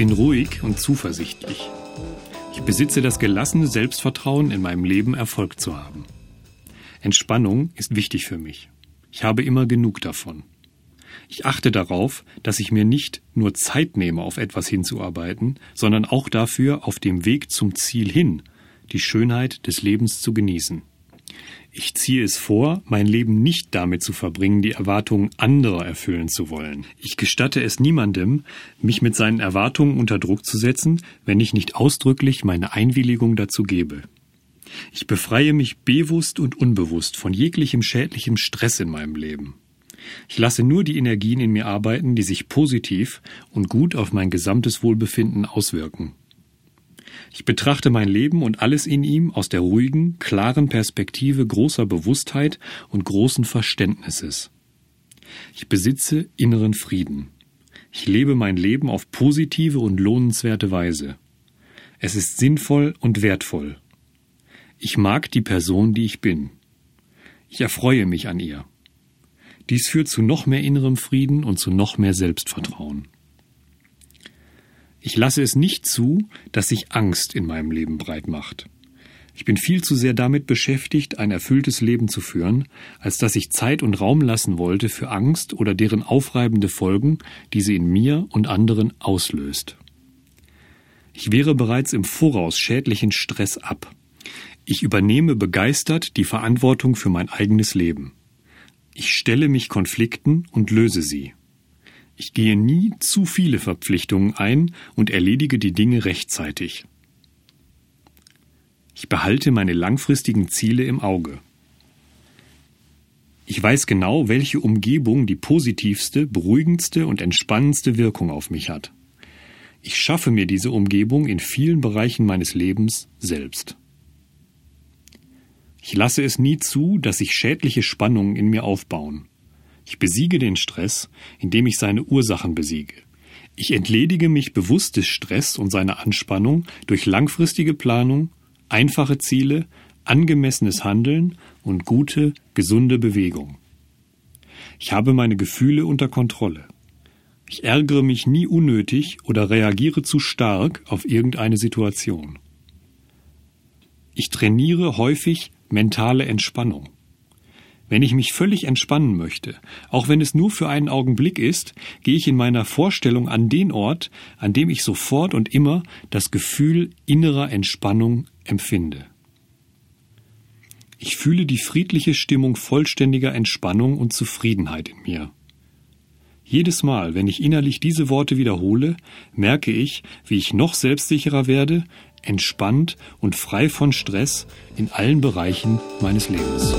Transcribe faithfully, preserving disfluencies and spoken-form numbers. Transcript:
bin ruhig und zuversichtlich. Ich besitze das gelassene Selbstvertrauen, in meinem Leben Erfolg zu haben. Entspannung ist wichtig für mich. Ich habe immer genug davon. Ich achte darauf, dass ich mir nicht nur Zeit nehme, auf etwas hinzuarbeiten, sondern auch dafür, auf dem Weg zum Ziel hin, die Schönheit des Lebens zu genießen. Ich ziehe es vor, mein Leben nicht damit zu verbringen, die Erwartungen anderer erfüllen zu wollen. Ich gestatte es niemandem, mich mit seinen Erwartungen unter Druck zu setzen, wenn ich nicht ausdrücklich meine Einwilligung dazu gebe. Ich befreie mich bewusst und unbewusst von jeglichem schädlichem Stress in meinem Leben. Ich lasse nur die Energien in mir arbeiten, die sich positiv und gut auf mein gesamtes Wohlbefinden auswirken. Ich betrachte mein Leben und alles in ihm aus der ruhigen, klaren Perspektive großer Bewusstheit und großen Verständnisses. Ich besitze inneren Frieden. Ich lebe mein Leben auf positive und lohnenswerte Weise. Es ist sinnvoll und wertvoll. Ich mag die Person, die ich bin. Ich erfreue mich an ihr. Dies führt zu noch mehr innerem Frieden und zu noch mehr Selbstvertrauen. Ich lasse es nicht zu, dass sich Angst in meinem Leben breit macht. Ich bin viel zu sehr damit beschäftigt, ein erfülltes Leben zu führen, als dass ich Zeit und Raum lassen wollte für Angst oder deren aufreibende Folgen, die sie in mir und anderen auslöst. Ich wehre bereits im Voraus schädlichen Stress ab. Ich übernehme begeistert die Verantwortung für mein eigenes Leben. Ich stelle mich Konflikten und löse sie. Ich gehe nie zu viele Verpflichtungen ein und erledige die Dinge rechtzeitig. Ich behalte meine langfristigen Ziele im Auge. Ich weiß genau, welche Umgebung die positivste, beruhigendste und entspannendste Wirkung auf mich hat. Ich schaffe mir diese Umgebung in vielen Bereichen meines Lebens selbst. Ich lasse es nie zu, dass sich schädliche Spannungen in mir aufbauen. Ich besiege den Stress, indem ich seine Ursachen besiege. Ich entledige mich bewusst des Stress und seiner Anspannung durch langfristige Planung, einfache Ziele, angemessenes Handeln und gute, gesunde Bewegung. Ich habe meine Gefühle unter Kontrolle. Ich ärgere mich nie unnötig oder reagiere zu stark auf irgendeine Situation. Ich trainiere häufig mentale Entspannung. Wenn ich mich völlig entspannen möchte, auch wenn es nur für einen Augenblick ist, gehe ich in meiner Vorstellung an den Ort, an dem ich sofort und immer das Gefühl innerer Entspannung empfinde. Ich fühle die friedliche Stimmung vollständiger Entspannung und Zufriedenheit in mir. Jedes Mal, wenn ich innerlich diese Worte wiederhole, merke ich, wie ich noch selbstsicherer werde, entspannt und frei von Stress in allen Bereichen meines Lebens.